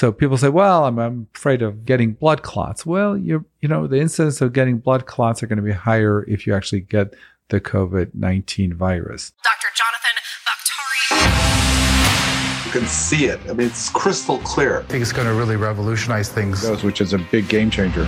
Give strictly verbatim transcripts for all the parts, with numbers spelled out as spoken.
So people say, well, I'm, I'm afraid of getting blood clots. Well, you you know, the incidence of getting blood clots are going to be higher if you actually get the COVID nineteen virus. Doctor Jonathan Baktari. You can see it. I mean, it's crystal clear. I think it's going to really revolutionize things. Those, which is a big game changer.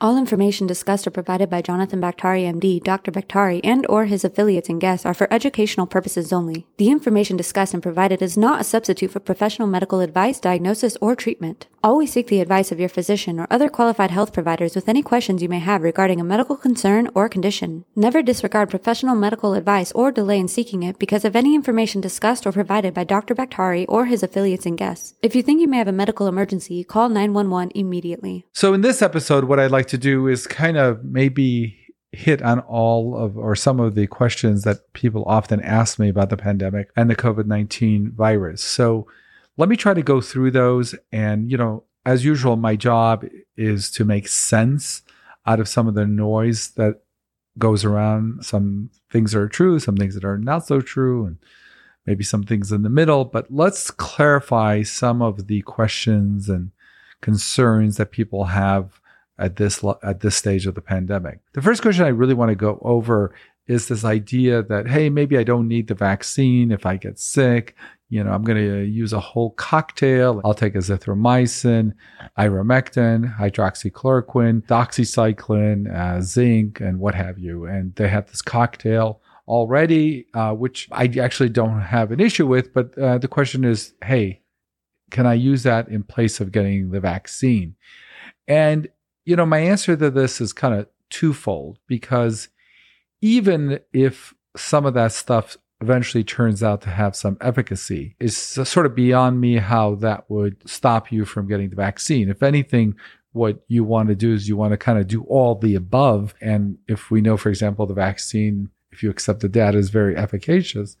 All information discussed or provided by Jonathan Baktari, M D, Doctor Baktari, and or his affiliates and guests are for educational purposes only. The information discussed and provided is not a substitute for professional medical advice, diagnosis, or treatment. Always seek the advice of your physician or other qualified health providers with any questions you may have regarding a medical concern or condition. Never disregard professional medical advice or delay in seeking it because of any information discussed or provided by Doctor Baktari or his affiliates and guests. If you think you may have a medical emergency, call nine one one immediately. So in this episode, what I'd like to do is kind of maybe hit on all of or some of the questions that people often ask me about the pandemic and the COVID nineteen virus. So let me try to go through those. And, you know, as usual, my job is to make sense out of some of the noise that goes around. Some things are true, some things that are not so true, and maybe some things in the middle. But let's clarify some of the questions and concerns that people have at this at this stage of the pandemic. The first question I really want to go over is this idea that, hey, maybe I don't need the vaccine if I get sick. You know, I'm going to use a whole cocktail. I'll take azithromycin, ivermectin, hydroxychloroquine, doxycycline, uh, zinc, and what have you. And they have this cocktail already, uh, which I actually don't have an issue with. But uh, the question is, hey, can I use that in place of getting the vaccine? And you know, my answer to this is kind of twofold, because even if some of that stuff eventually turns out to have some efficacy, it's sort of beyond me how that would stop you from getting the vaccine. If anything, what you want to do is you want to kind of do all the above. And if we know, for example, the vaccine, if you accept the data, is very efficacious,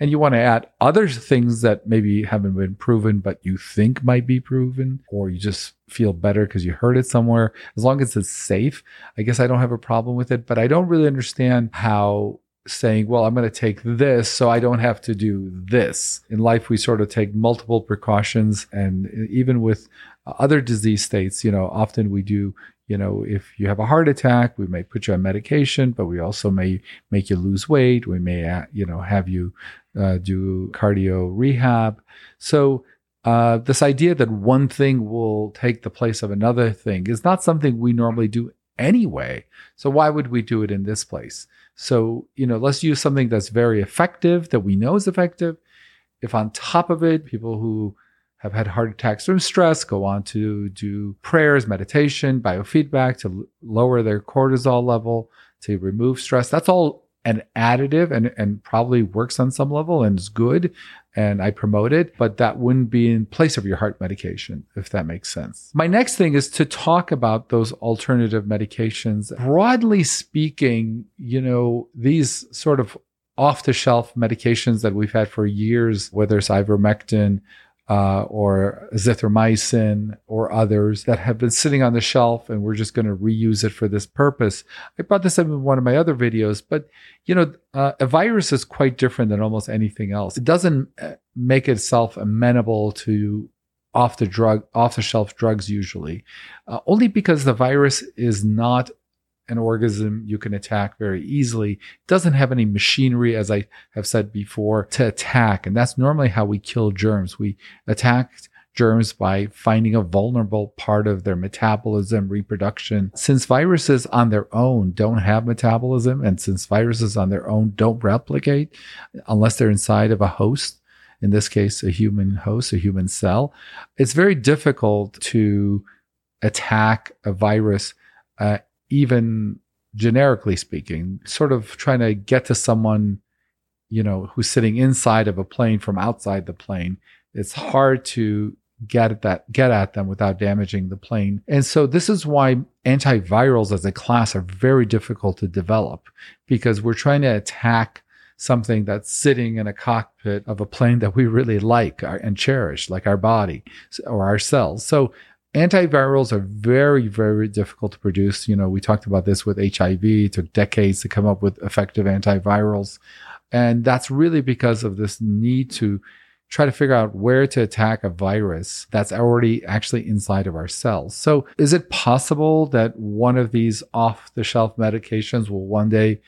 and you want to add other things that maybe haven't been proven, but you think might be proven, or you just feel better because you heard it somewhere, as long as it's safe, I guess I don't have a problem with it. But I don't really understand how saying, well, I'm going to take this so I don't have to do this. In life, we sort of take multiple precautions. And even with other disease states, you know, often we do. You know, if you have a heart attack, we may put you on medication, but we also may make you lose weight. We may, you know, have you uh, do cardio rehab. So uh, this idea that one thing will take the place of another thing is not something we normally do anyway. So why would we do it in this place? So, you know, let's use something that's very effective, that we know is effective. If on top of it, people who have had heart attacks from stress go on to do prayers, meditation, biofeedback to l- lower their cortisol level, to remove stress. That's all an additive and, and probably works on some level and is good, and I promote it, but that wouldn't be in place of your heart medication, if that makes sense. My next thing is to talk about those alternative medications. Broadly speaking, you know, these sort of off-the-shelf medications that we've had for years, whether it's ivermectin, Uh, or azithromycin or others that have been sitting on the shelf, and we're just going to reuse it for this purpose. I brought this up in one of my other videos, but you know, uh, a virus is quite different than almost anything else. It doesn't make itself amenable to off the drug, off the shelf drugs usually, uh, only because the virus is not an organism you can attack very easily. It doesn't have any machinery, as I have said before, to attack. And that's normally how we kill germs. We attack germs by finding a vulnerable part of their metabolism, reproduction. Since viruses on their own don't have metabolism, and since viruses on their own don't replicate unless they're inside of a host, in this case, a human host, a human cell, it's very difficult to attack a virus uh, even generically speaking, sort of trying to get to someone, you know, who's sitting inside of a plane from outside the plane. It's hard to get at that, get at them without damaging the plane. And so this is why antivirals as a class are very difficult to develop, because we're trying to attack something that's sitting in a cockpit of a plane that we really like and cherish, like our body or our cells. So Antivirals are very, very difficult to produce. You know, we talked about this with H I V. It took decades to come up with effective antivirals. And that's really because of this need to try to figure out where to attack a virus that's already actually inside of our cells. So is it possible that one of these off-the-shelf medications will one day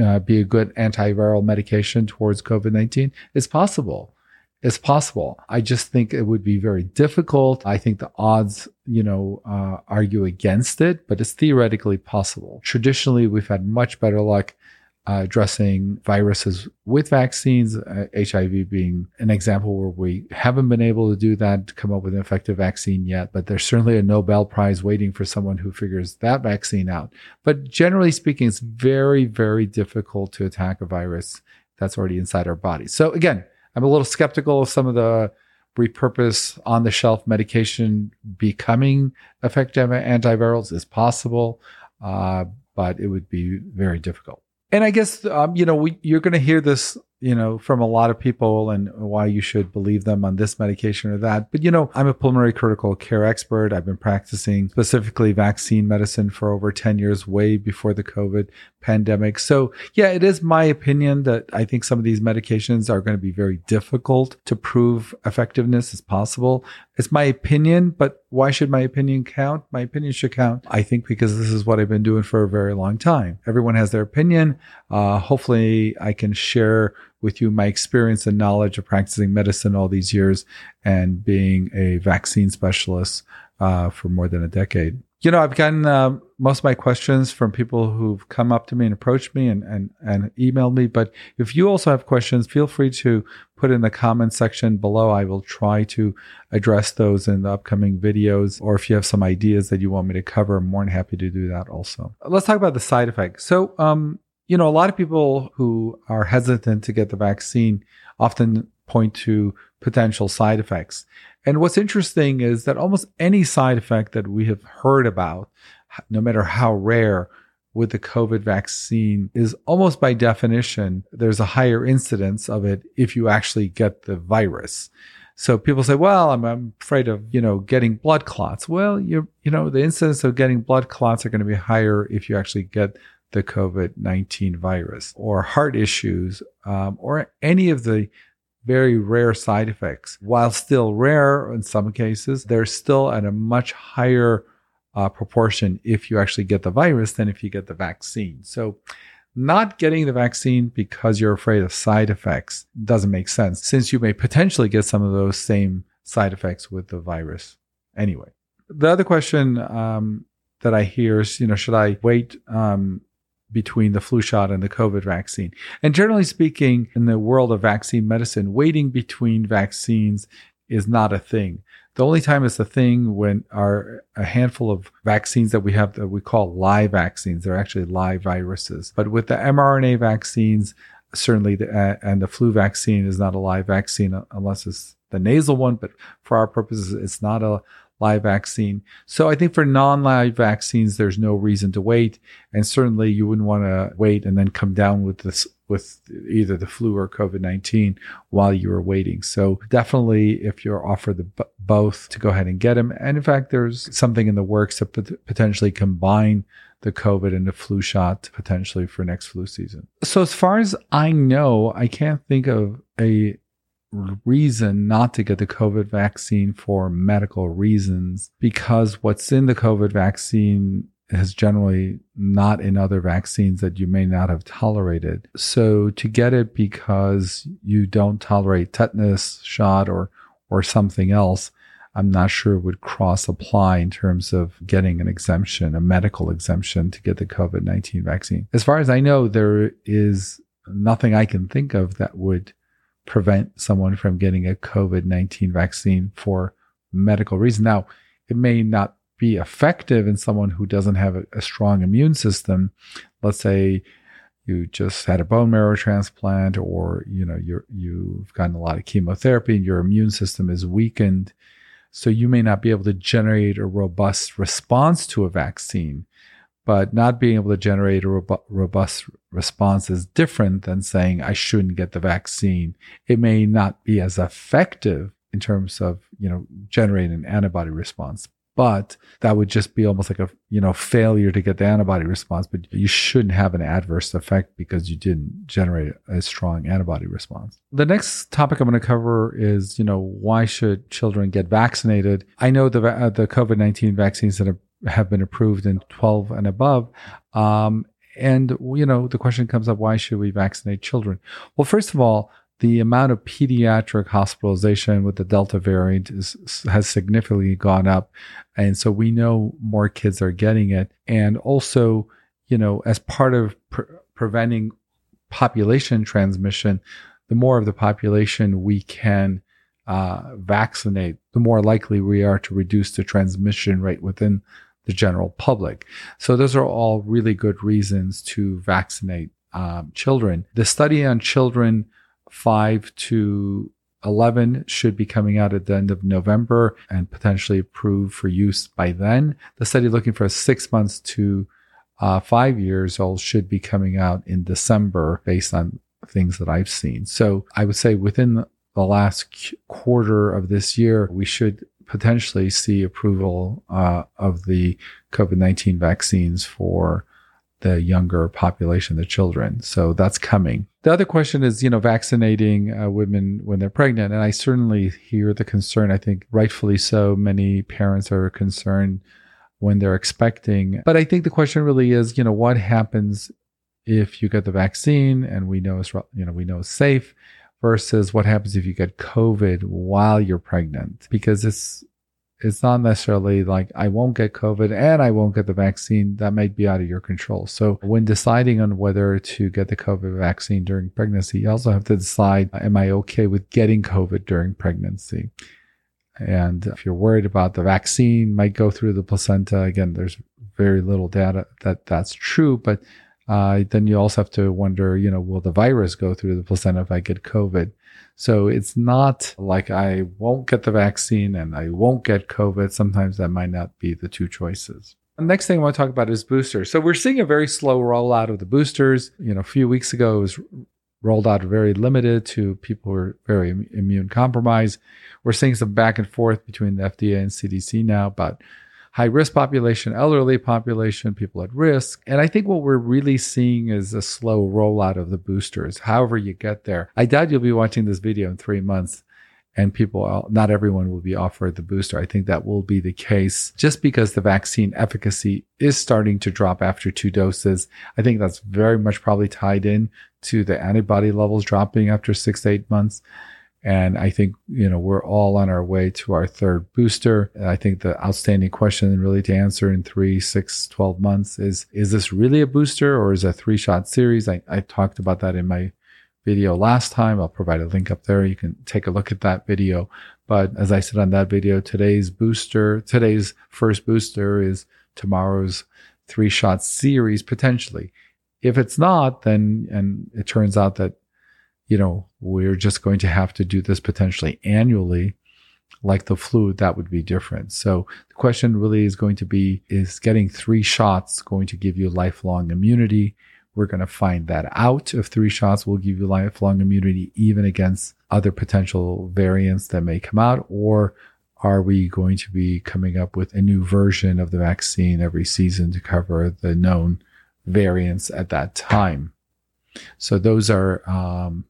uh, be a good antiviral medication towards COVID nineteen? It's possible. It's possible. I just think it would be very difficult. I think the odds, you know, uh, argue against it, but it's theoretically possible. Traditionally, we've had much better luck uh, addressing viruses with vaccines, uh, H I V being an example where we haven't been able to do that, to come up with an effective vaccine yet, but there's certainly a Nobel Prize waiting for someone who figures that vaccine out. But generally speaking, it's very, very difficult to attack a virus that's already inside our body. So again, I'm a little skeptical of some of the repurposed on-the-shelf medication becoming effective antivirals. Is possible, uh, but it would be very difficult. And I guess, um, you know, we, you're going to hear this, you know, from a lot of people and why you should believe them on this medication or that. But, you know, I'm a pulmonary critical care expert. I've been practicing specifically vaccine medicine for over ten years, way before the COVID pandemic. So yeah, it is my opinion that I think some of these medications are going to be very difficult to prove effectiveness as possible. It's my opinion, but why should my opinion count? My opinion should count, I think, because this is what I've been doing for a very long time. Everyone has their opinion. Uh, hopefully I can share with you my experience and knowledge of practicing medicine all these years and being a vaccine specialist uh, for more than a decade. You know, I've gotten uh, most of my questions from people who've come up to me and approached me and, and, and emailed me. But if you also have questions, feel free to put in the comment section below. I will try to address those in the upcoming videos. Or if you have some ideas that you want me to cover, I'm more than happy to do that also. Let's talk about the side effects. So, um, you know, a lot of people who are hesitant to get the vaccine often point to potential side effects. And what's interesting is that almost any side effect that we have heard about, no matter how rare, with the COVID vaccine is almost by definition, there's a higher incidence of it if you actually get the virus. So people say, well, I'm, I'm afraid of, you know, getting blood clots. Well, you you know, the incidence of getting blood clots are going to be higher if you actually get the COVID nineteen virus, or heart issues, um, or any of the very rare side effects. While still rare in some cases, they're still at a much higher uh, proportion if you actually get the virus than if you get the vaccine. So not getting the vaccine because you're afraid of side effects doesn't make sense, since you may potentially get some of those same side effects with the virus anyway. The other question um, that I hear is, you know, should I wait um, between the flu shot and the COVID vaccine? And generally speaking, in the world of vaccine medicine, waiting between vaccines is not a thing. The only time it's a thing when our a handful of vaccines that we have that we call live vaccines, they're actually live viruses. But with the mRNA vaccines, certainly, the, uh, and the flu vaccine is not a live vaccine unless it's the nasal one, but for our purposes, it's not a live vaccine. So I think for non-live vaccines, there's no reason to wait. And certainly you wouldn't want to wait and then come down with this, with either the flu or COVID nineteen while you were waiting. So definitely if you're offered the both, to go ahead and get them. And in fact, there's something in the works to potentially combine the COVID and the flu shot potentially for next flu season. So as far as I know, I can't think of a reason not to get the COVID vaccine for medical reasons, because what's in the COVID vaccine is generally not in other vaccines that you may not have tolerated. So to get it because you don't tolerate tetanus shot or or something else, I'm not sure it would cross apply in terms of getting an exemption, a medical exemption to get the COVID nineteen vaccine. As far as I know, there is nothing I can think of that would prevent someone from getting a COVID nineteen vaccine for medical reasons. Now, it may not be effective in someone who doesn't have a, a strong immune system. Let's say you just had a bone marrow transplant, or you know you're, you've gotten a lot of chemotherapy and your immune system is weakened. So you may not be able to generate a robust response to a vaccine. But not being able to generate a robust response is different than saying, I shouldn't get the vaccine. It may not be as effective in terms of, you know, generating an antibody response. but that would just be almost like a, you know, failure to get the antibody response, but you shouldn't have an adverse effect because you didn't generate a strong antibody response. The next topic I'm going to cover is, you know, why should children get vaccinated? I know the uh, the COVID nineteen vaccines that have, have been approved in twelve and above. Um, and, you know, the question comes up, why should we vaccinate children? Well, first of all, the amount of pediatric hospitalization with the Delta variant is, has significantly gone up. And so we know more kids are getting it. And also, you know, as part of pre- preventing population transmission, the more of the population we can uh, vaccinate, the more likely we are to reduce the transmission rate within the general public. So those are all really good reasons to vaccinate um, children. The study on children five to eleven should be coming out at the end of November and potentially approved for use by then. The study looking for six months to uh, five years old should be coming out in December based on things that I've seen. So I would say within the last quarter of this year, we should potentially see approval uh, of the COVID nineteen vaccines for the younger population, the children. So that's coming. The other question is, you know, vaccinating uh, women when they're pregnant. And I certainly hear the concern. I think rightfully so. Many parents are concerned when they're expecting. But I think the question really is, you know, what happens if you get the vaccine and we know it's, you know, we know it's safe versus what happens if you get COVID while you're pregnant? Because it's, It's not necessarily like I won't get COVID and I won't get the vaccine. That might be out of your control. So when deciding on whether to get the COVID vaccine during pregnancy, you also have to decide, am I okay with getting COVID during pregnancy? And if you're worried about the vaccine might go through the placenta, again, there's very little data that that's true, but uh, then you also have to wonder, you know, will the virus go through the placenta if I get COVID? So it's not like I won't get the vaccine and I won't get COVID. Sometimes that might not be the two choices. The next thing I want to talk about is boosters. So we're seeing a very slow rollout of the boosters. You know, a few weeks ago, it was rolled out very limited to people who are very immune compromised. We're seeing some back and forth between the F D A and C D C now about high-risk population, elderly population, people at risk. And I think what we're really seeing is a slow rollout of the boosters, however you get there. I doubt you'll be watching this video in three months and people, not everyone will be offered the booster. I think that will be the case just because the vaccine efficacy is starting to drop after two doses. I think that's very much probably tied in to the antibody levels dropping after six to eight months. And I think, you know, we're all on our way to our third booster. And I think the outstanding question really to answer in three, six, twelve months is, is this really a booster or is it a three-shot series? I, I talked about that in my video last time. I'll provide a link up there. You can take a look at that video. But as I said on that video, today's booster, today's first booster is tomorrow's three-shot series potentially. If it's not, then, and it turns out that, you know, we're just going to have to do this potentially annually, like the flu, that would be different. So the question really is going to be, is getting three shots going to give you lifelong immunity? We're going to find that out if three shots will give you lifelong immunity, even against other potential variants that may come out, or are we going to be coming up with a new version of the vaccine every season to cover the known variants at that time? So those are, um,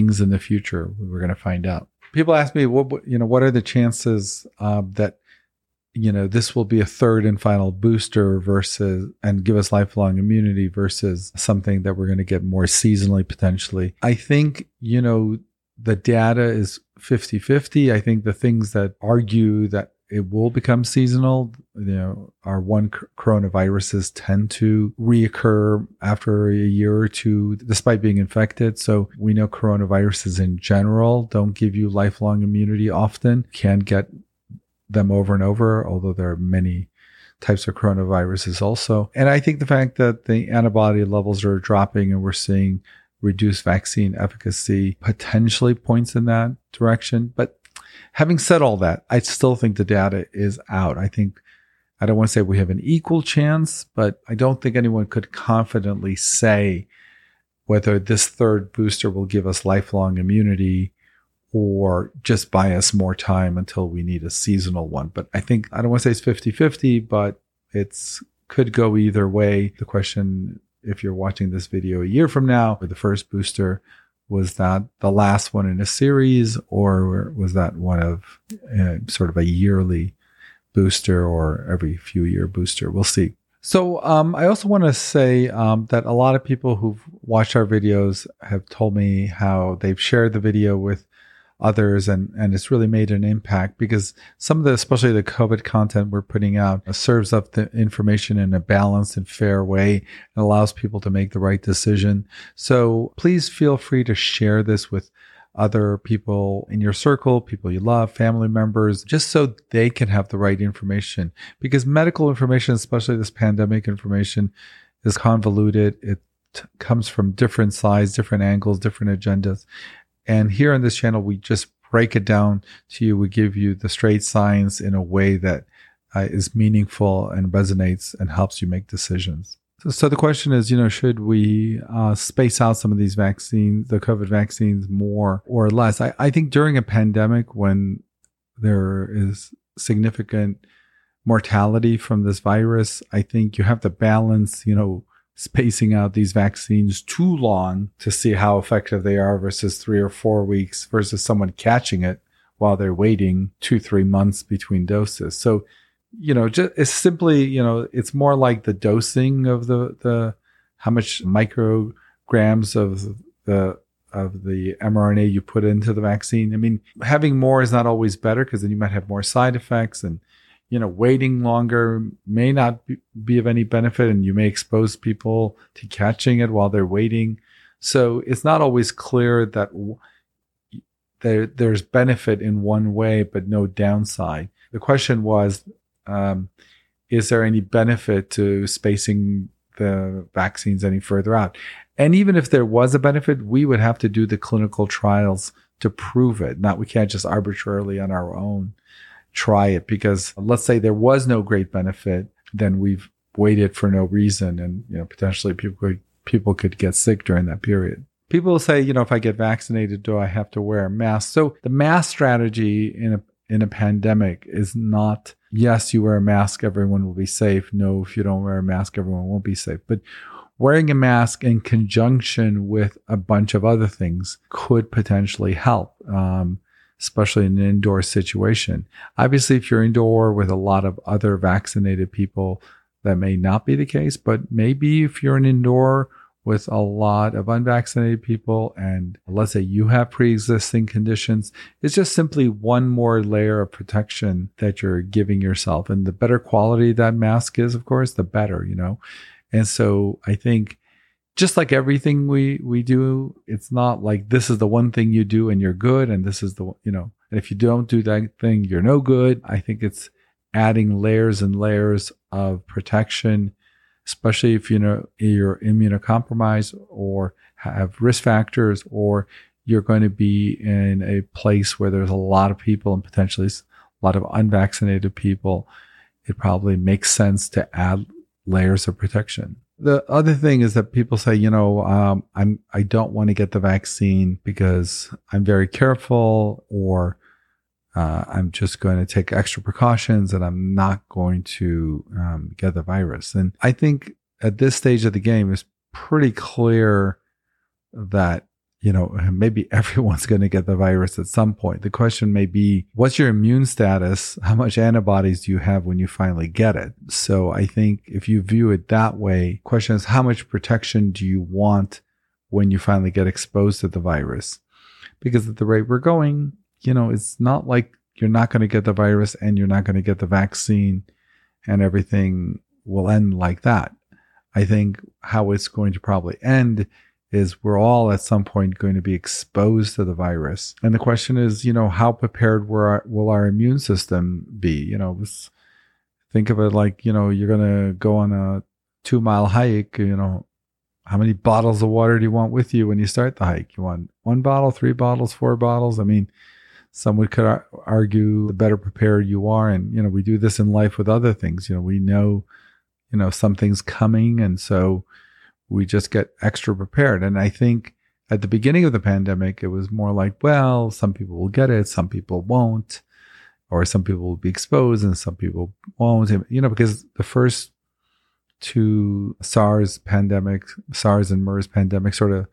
things in the future we're going to find out. People ask me, what you know, what are the chances uh, that, you know, this will be a third and final booster versus and give us lifelong immunity versus something that we're going to get more seasonally potentially? I think, you know, the data is fifty-fifty. I think the things that argue that it will become seasonal, you know, our one c- coronaviruses tend to reoccur after a year or two, despite being infected. So we know coronaviruses in general don't give you lifelong immunity often, can get them over and over, although there are many types of coronaviruses also. And I think the fact that the antibody levels are dropping and we're seeing reduced vaccine efficacy potentially points in that direction. But having said all that, I still think the data is out. I think, I don't want to say we have an equal chance, but I don't think anyone could confidently say whether this third booster will give us lifelong immunity or just buy us more time until we need a seasonal one. But I think, I don't want to say it's fifty-fifty, but it's could go either way. The question, if you're watching this video a year from now, with the first booster, was that the last one in a series, or was that one of uh, sort of a yearly booster or every few year booster? We'll see. So um, I also want to say um, that a lot of people who've watched our videos have told me how they've shared the video with others, and, and it's really made an impact, because some of the, especially the COVID content we're putting out, uh, serves up the information in a balanced and fair way and allows people to make the right decision. So please feel free to share this with other people in your circle, people you love, family members, just so they can have the right information, because medical information, especially this pandemic information, is convoluted. It t- comes from different sides, different angles, different agendas. And here on this channel, we just break it down to you. We give you the straight science in a way that uh, is meaningful and resonates and helps you make decisions. So, so the question is, you know, should we uh, space out some of these vaccines, the COVID vaccines, more or less? I, I think during a pandemic, when there is significant mortality from this virus, I think you have to balance, you know, spacing out these vaccines too long to see how effective they are versus three or four weeks versus someone catching it while they're waiting two, three months between doses. So, you know, just, it's simply, you know, it's more like the dosing of the, the how much micrograms of the of the mRNA you put into the vaccine. I mean, having more is not always better, because then you might have more side effects, and you know, waiting longer may not be of any benefit, and you may expose people to catching it while they're waiting. So it's not always clear that w- there, there's benefit in one way, but no downside. The question was, um, is there any benefit to spacing the vaccines any further out? And even if there was a benefit, we would have to do the clinical trials to prove it. Not, we can't just arbitrarily on our own try it, because let's say there was no great benefit, then we've waited for no reason, and you know, potentially people could, people could get sick during that period. People say, you know, if I get vaccinated, do I have to wear a mask? So the mask strategy in a in a pandemic is not, yes, you wear a mask, everyone will be safe. No, if you don't wear a mask, everyone won't be safe. But wearing a mask in conjunction with a bunch of other things could potentially help. Um, especially in an indoor situation. Obviously, if you're indoor with a lot of other vaccinated people, that may not be the case, but maybe if you're an indoor with a lot of unvaccinated people, and let's say you have pre-existing conditions, it's just simply one more layer of protection that you're giving yourself. And the better quality that mask is, of course, the better, you know? And so I think, just like everything we, we do, it's not like this is the one thing you do and you're good, and this is the, you know, and if you don't do that thing, you're no good. I think it's adding layers and layers of protection, especially if, you know, you're immunocompromised or have risk factors, or you're going to be in a place where there's a lot of people and potentially a lot of unvaccinated people. It probably makes sense to add layers of protection. The other thing is that people say, you know, um, I'm, I don't want to get the vaccine because I'm very careful, or uh, I'm just going to take extra precautions and I'm not going to um, get the virus. And I think at this stage of the game, it's pretty clear that, you know, maybe everyone's going to get the virus at some point. The question may be, what's your immune status? How much antibodies do you have when you finally get it? So I think if you view it that way, question is, how much protection do you want when you finally get exposed to the virus? Because at the rate we're going, you know, it's not like you're not going to get the virus and you're not going to get the vaccine and everything will end like that. I think how it's going to probably end is we're all at some point going to be exposed to the virus. And the question is, you know, how prepared will our, will our immune system be? You know, think of it like, you know, you're going to go on a two mile hike, you know, how many bottles of water do you want with you when you start the hike? You want one bottle, three bottles, four bottles? I mean, some would could argue the better prepared you are. And, you know, we do this in life with other things. You know, we know, you know, something's coming. And so we just get extra prepared. And I think At the beginning of the pandemic, it was more like, well, some people will get it, some people won't, or some people will be exposed and some people won't. You know, because the first two SARS pandemics, SARS and MERS pandemics sort of,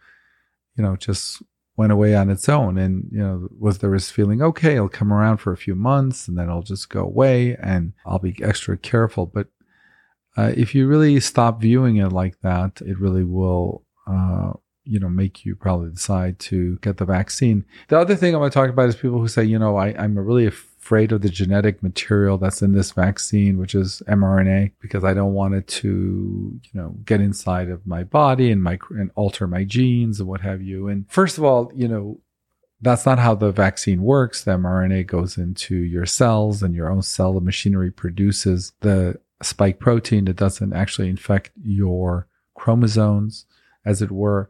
you know, just went away on its own. And, you know, was there this feeling, okay, it'll come around for a few months and then it'll just go away and I'll be extra careful. But uh, if you really stop viewing it like that, it really will uh, you know, make you probably decide to get the vaccine. The other thing I want to talk about is people who say, you know, I, I'm really afraid of the genetic material that's in this vaccine, which is mRNA, because I don't want it to, you know, get inside of my body and my and alter my genes and what have you. And first of all, you know, that's not how the vaccine works. The mRNA goes into your cells, and your own cell, the machinery produces the spike protein that doesn't actually infect your chromosomes, as it were.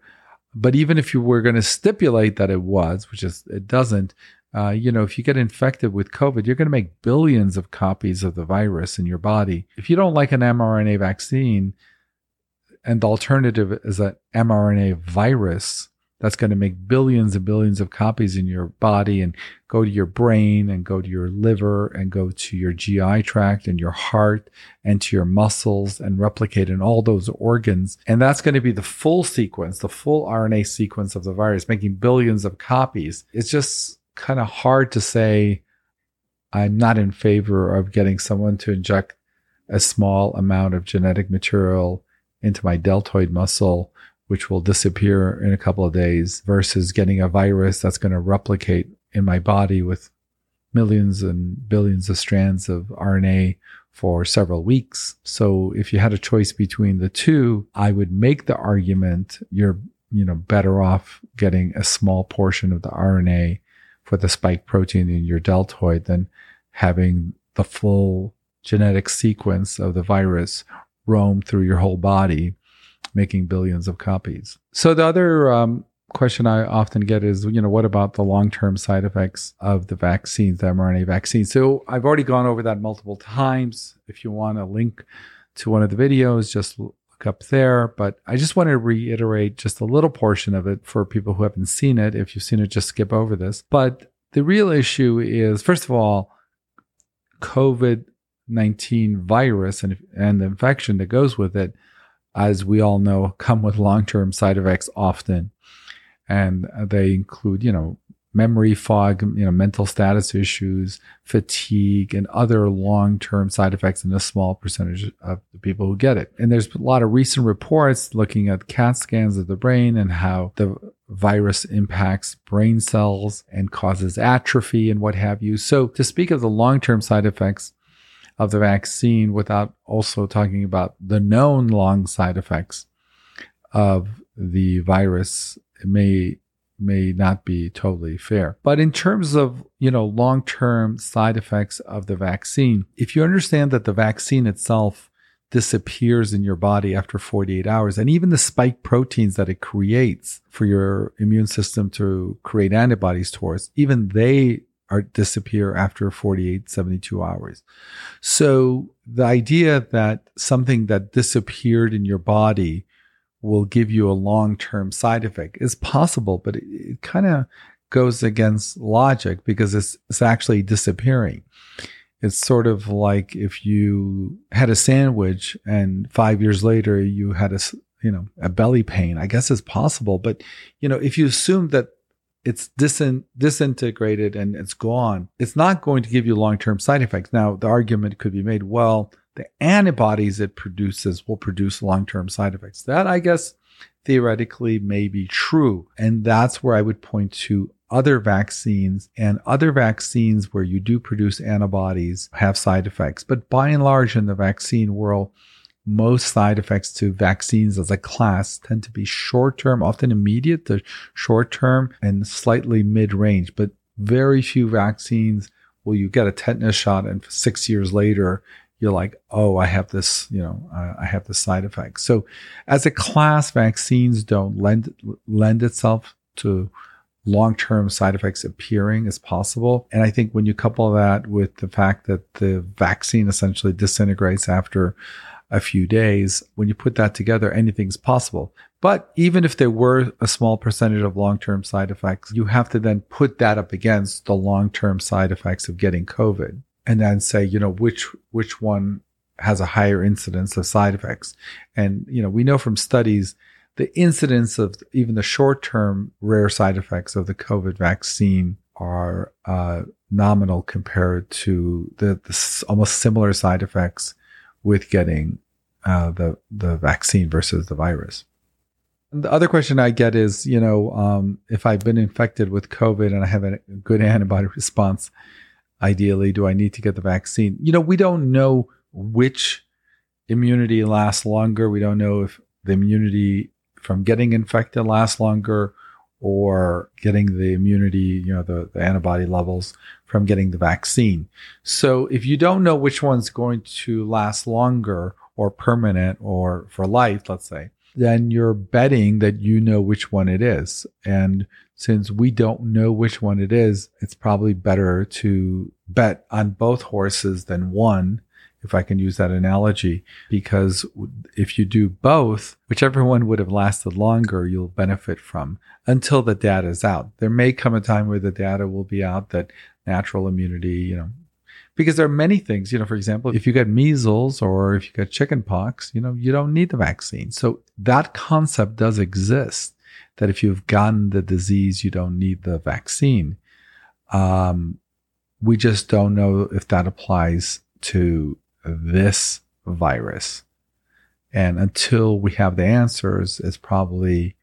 But even if you were going to stipulate that it was, which is it doesn't, uh, you know, if you get infected with COVID, you're going to make billions of copies of the virus in your body. If you don't like an mRNA vaccine, and the alternative is an mRNA virus that's going to make billions and billions of copies in your body and go to your brain and go to your liver and go to your G I tract and your heart and to your muscles and replicate in all those organs. And that's going to be the full sequence, the full R N A sequence of the virus, making billions of copies. It's just kind of hard to say, I'm not in favor of getting someone to inject a small amount of genetic material into my deltoid muscle, which will disappear in a couple of days, versus getting a virus that's going to replicate in my body with millions and billions of strands of R N A for several weeks. So if you had a choice between the two, I would make the argument you're, you know, better off getting a small portion of the R N A for the spike protein in your deltoid than having the full genetic sequence of the virus roam through your whole body, making billions of copies. So the other um, question I often get is, you know, what about the long-term side effects of the vaccines, the mRNA vaccines? So I've already gone over that multiple times. If you want a link to one of the videos, just look up there. But I just want to reiterate just a little portion of it for people who haven't seen it. If you've seen it, just skip over this. But the real issue is, first of all, COVID nineteen virus and, and the infection that goes with it, as we all know, come with long-term side effects often. And they include, you know, memory fog, you know, mental status issues, fatigue, and other long-term side effects in a small percentage of the people who get it. And there's a lot of recent reports looking at CAT scans of the brain and how the virus impacts brain cells and causes atrophy and what have you. So to speak of the long-term side effects of the vaccine without also talking about the known long side effects of the virus it may may not be totally fair. But in terms of, you know, long-term side effects of the vaccine, if you understand that the vaccine itself disappears in your body after forty-eight hours, and even the spike proteins that it creates for your immune system to create antibodies towards, even they Or disappear after forty-eight, seventy-two hours. So the idea that something that disappeared in your body will give you a long-term side effect is possible, but it, it kind of goes against logic because it's, it's actually disappearing. It's sort of like if you had a sandwich and five years later you had a, you know, a belly pain. I guess it's possible, but, you know, if you assume that it's disin- disintegrated and it's gone, it's not going to give you long-term side effects. Now, the argument could be made, well, the antibodies it produces will produce long-term side effects. That, I guess, theoretically may be true. And that's where I would point to other vaccines, and other vaccines where you do produce antibodies have side effects. But by and large, in the vaccine world, most side effects to vaccines as a class tend to be short-term, often immediate to short-term, and slightly mid-range. But very few vaccines will you get a tetanus shot and six years later, you're like, oh, I have this, you know, uh, I have this side effect. So as a class, vaccines don't lend, lend itself to long-term side effects appearing as possible. And I think when you couple that with the fact that the vaccine essentially disintegrates after a few days. When you put that together, anything's possible. But even if there were a small percentage of long-term side effects, you have to then put that up against the long-term side effects of getting COVID and then say, you know, which which one has a higher incidence of side effects. And, you know, we know from studies the incidence of even the short-term rare side effects of the COVID vaccine are uh, nominal compared to the, the almost similar side effects with getting uh, the the vaccine versus the virus. And the other question I get is, you know, um, if I've been infected with COVID and I have a good antibody response, ideally, do I need to get the vaccine? You know, we don't know which immunity lasts longer. We don't know if the immunity from getting infected lasts longer or getting the immunity, you know, the, the antibody levels from getting the vaccine. So if you don't know which one's going to last longer or permanent or for life, let's say, then you're betting that you know which one it is. And since we don't know which one it is, it's probably better to bet on both horses than one, if I can use that analogy, because if you do both, whichever one would have lasted longer, you'll benefit from until the data is out. There may come a time where the data will be out that natural immunity, you know, because there are many things, you know, for example, if you get measles or if you get chickenpox, you know, you don't need the vaccine. So that concept does exist, that if you've gotten the disease, you don't need the vaccine. Um, we just don't know if that applies to this virus. And until we have the answers, it's probably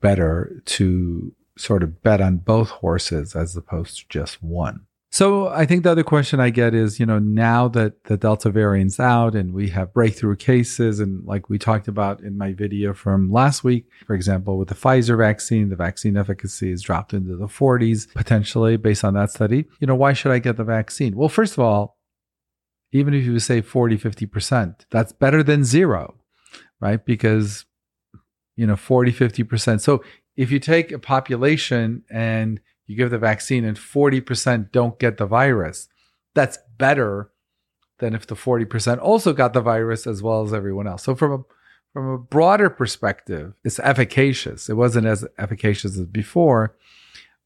better to sort of bet on both horses as opposed to just one. So I think the other question I get is, you know, now that the Delta variant's out and we have breakthrough cases, and like we talked about in my video from last week, for example, with the Pfizer vaccine, the vaccine efficacy has dropped into the forties, potentially based on that study. You know, why should I get the vaccine? Well, first of all, even if you say forty, fifty percent, that's better than zero, right? Because, you know, forty, fifty percent. So if you take a population and you give the vaccine and forty percent don't get the virus, that's better than if the forty percent also got the virus as well as everyone else. So from a, from a broader perspective, it's efficacious. It wasn't as efficacious as before,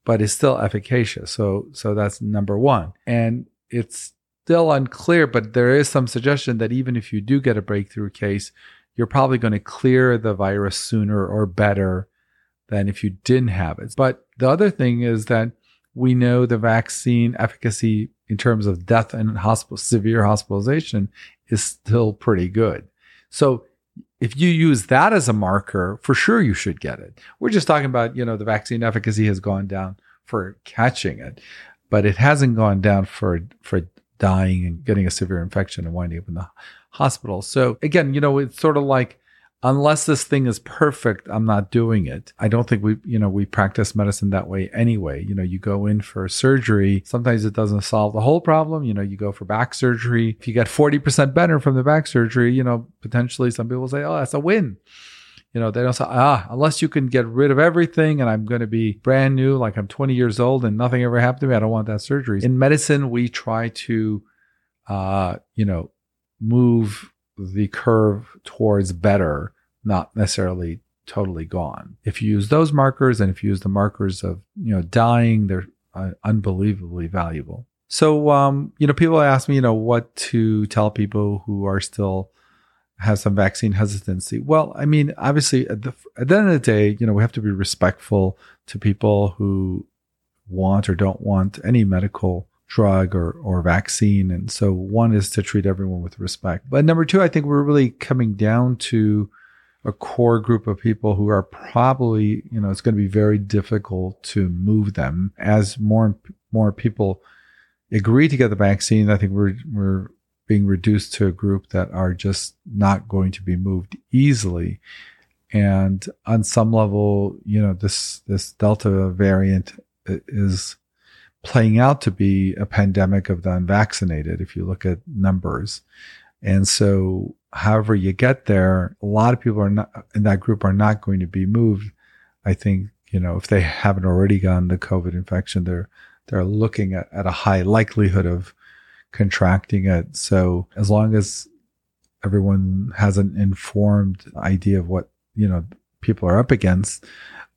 but it's still efficacious. So, so that's number one. And it's still unclear, but there is some suggestion that even if you do get a breakthrough case, you're probably going to clear the virus sooner or better than if you didn't have it. But the other thing is that we know the vaccine efficacy in terms of death and hospital, severe hospitalization is still pretty good. So if you use that as a marker, for sure you should get it. We're just talking about, you know, the vaccine efficacy has gone down for catching it, but it hasn't gone down for for. dying and getting a severe infection and winding up in the hospital. So again, you know, it's sort of like, unless this thing is perfect, I'm not doing it. I don't think we, you know, we practice medicine that way anyway. You know, you go in for surgery. Sometimes it doesn't solve the whole problem. You know, you go for back surgery. If you get forty percent better from the back surgery, you know, potentially some people say, oh, that's a win. You know, they don't say, ah, unless you can get rid of everything and I'm going to be brand new, like I'm twenty years old and nothing ever happened to me, I don't want that surgery. In medicine, we try to, uh, you know, move the curve towards better, not necessarily totally gone. If you use those markers and if you use the markers of, you know, dying, they're uh, unbelievably valuable. So, um, you know, people ask me, you know, what to tell people who are still have some vaccine hesitancy. Well, I mean, obviously, at the, at the end of the day, you know, we have to be respectful to people who want or don't want any medical drug or, or vaccine. And so one is to treat everyone with respect. But number two, I think we're really coming down to a core group of people who are probably, you know, it's going to be very difficult to move them. As more and more people agree to get the vaccine, I think we're we're being reduced to a group that are just not going to be moved easily. And on some level, you know, this this Delta variant is playing out to be a pandemic of the unvaccinated if you look at numbers. And so however you get there, a lot of people are not in that group are not going to be moved. I think, you know, if they haven't already gotten the COVID infection, they're they're looking at, at a high likelihood of contracting it. So as long as everyone has an informed idea of what, you know, people are up against,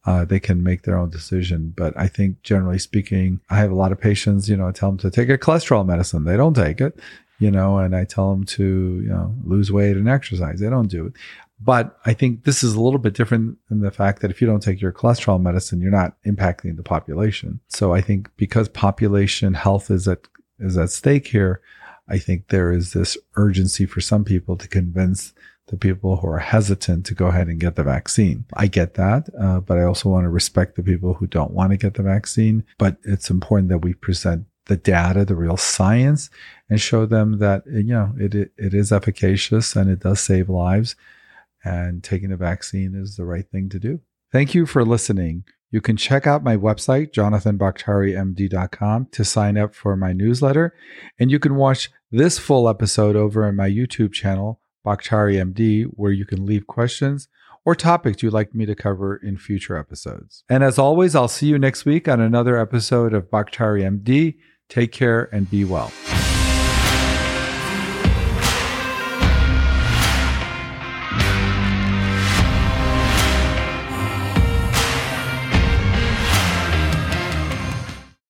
uh, they can make their own decision. But I think generally speaking, I have a lot of patients, you know, I tell them to take a cholesterol medicine. They don't take it, you know, and I tell them to, you know, lose weight and exercise. They don't do it. But I think this is a little bit different in the fact that if you don't take your cholesterol medicine, you're not impacting the population. So I think because population health is at, is at stake here, I think there is this urgency for some people to convince the people who are hesitant to go ahead and get the vaccine. I get that, uh, but I also want to respect the people who don't want to get the vaccine. But it's important that we present the data, the real science, and show them that, you know, it it, it is efficacious and it does save lives. And taking the vaccine is the right thing to do. Thank you for listening. You can check out my website, jonathan baktari m d dot com, to sign up for my newsletter. And you can watch this full episode over on my YouTube channel, Baktari M D, where you can leave questions or topics you'd like me to cover in future episodes. And as always, I'll see you next week on another episode of Baktari M D. Take care and be well.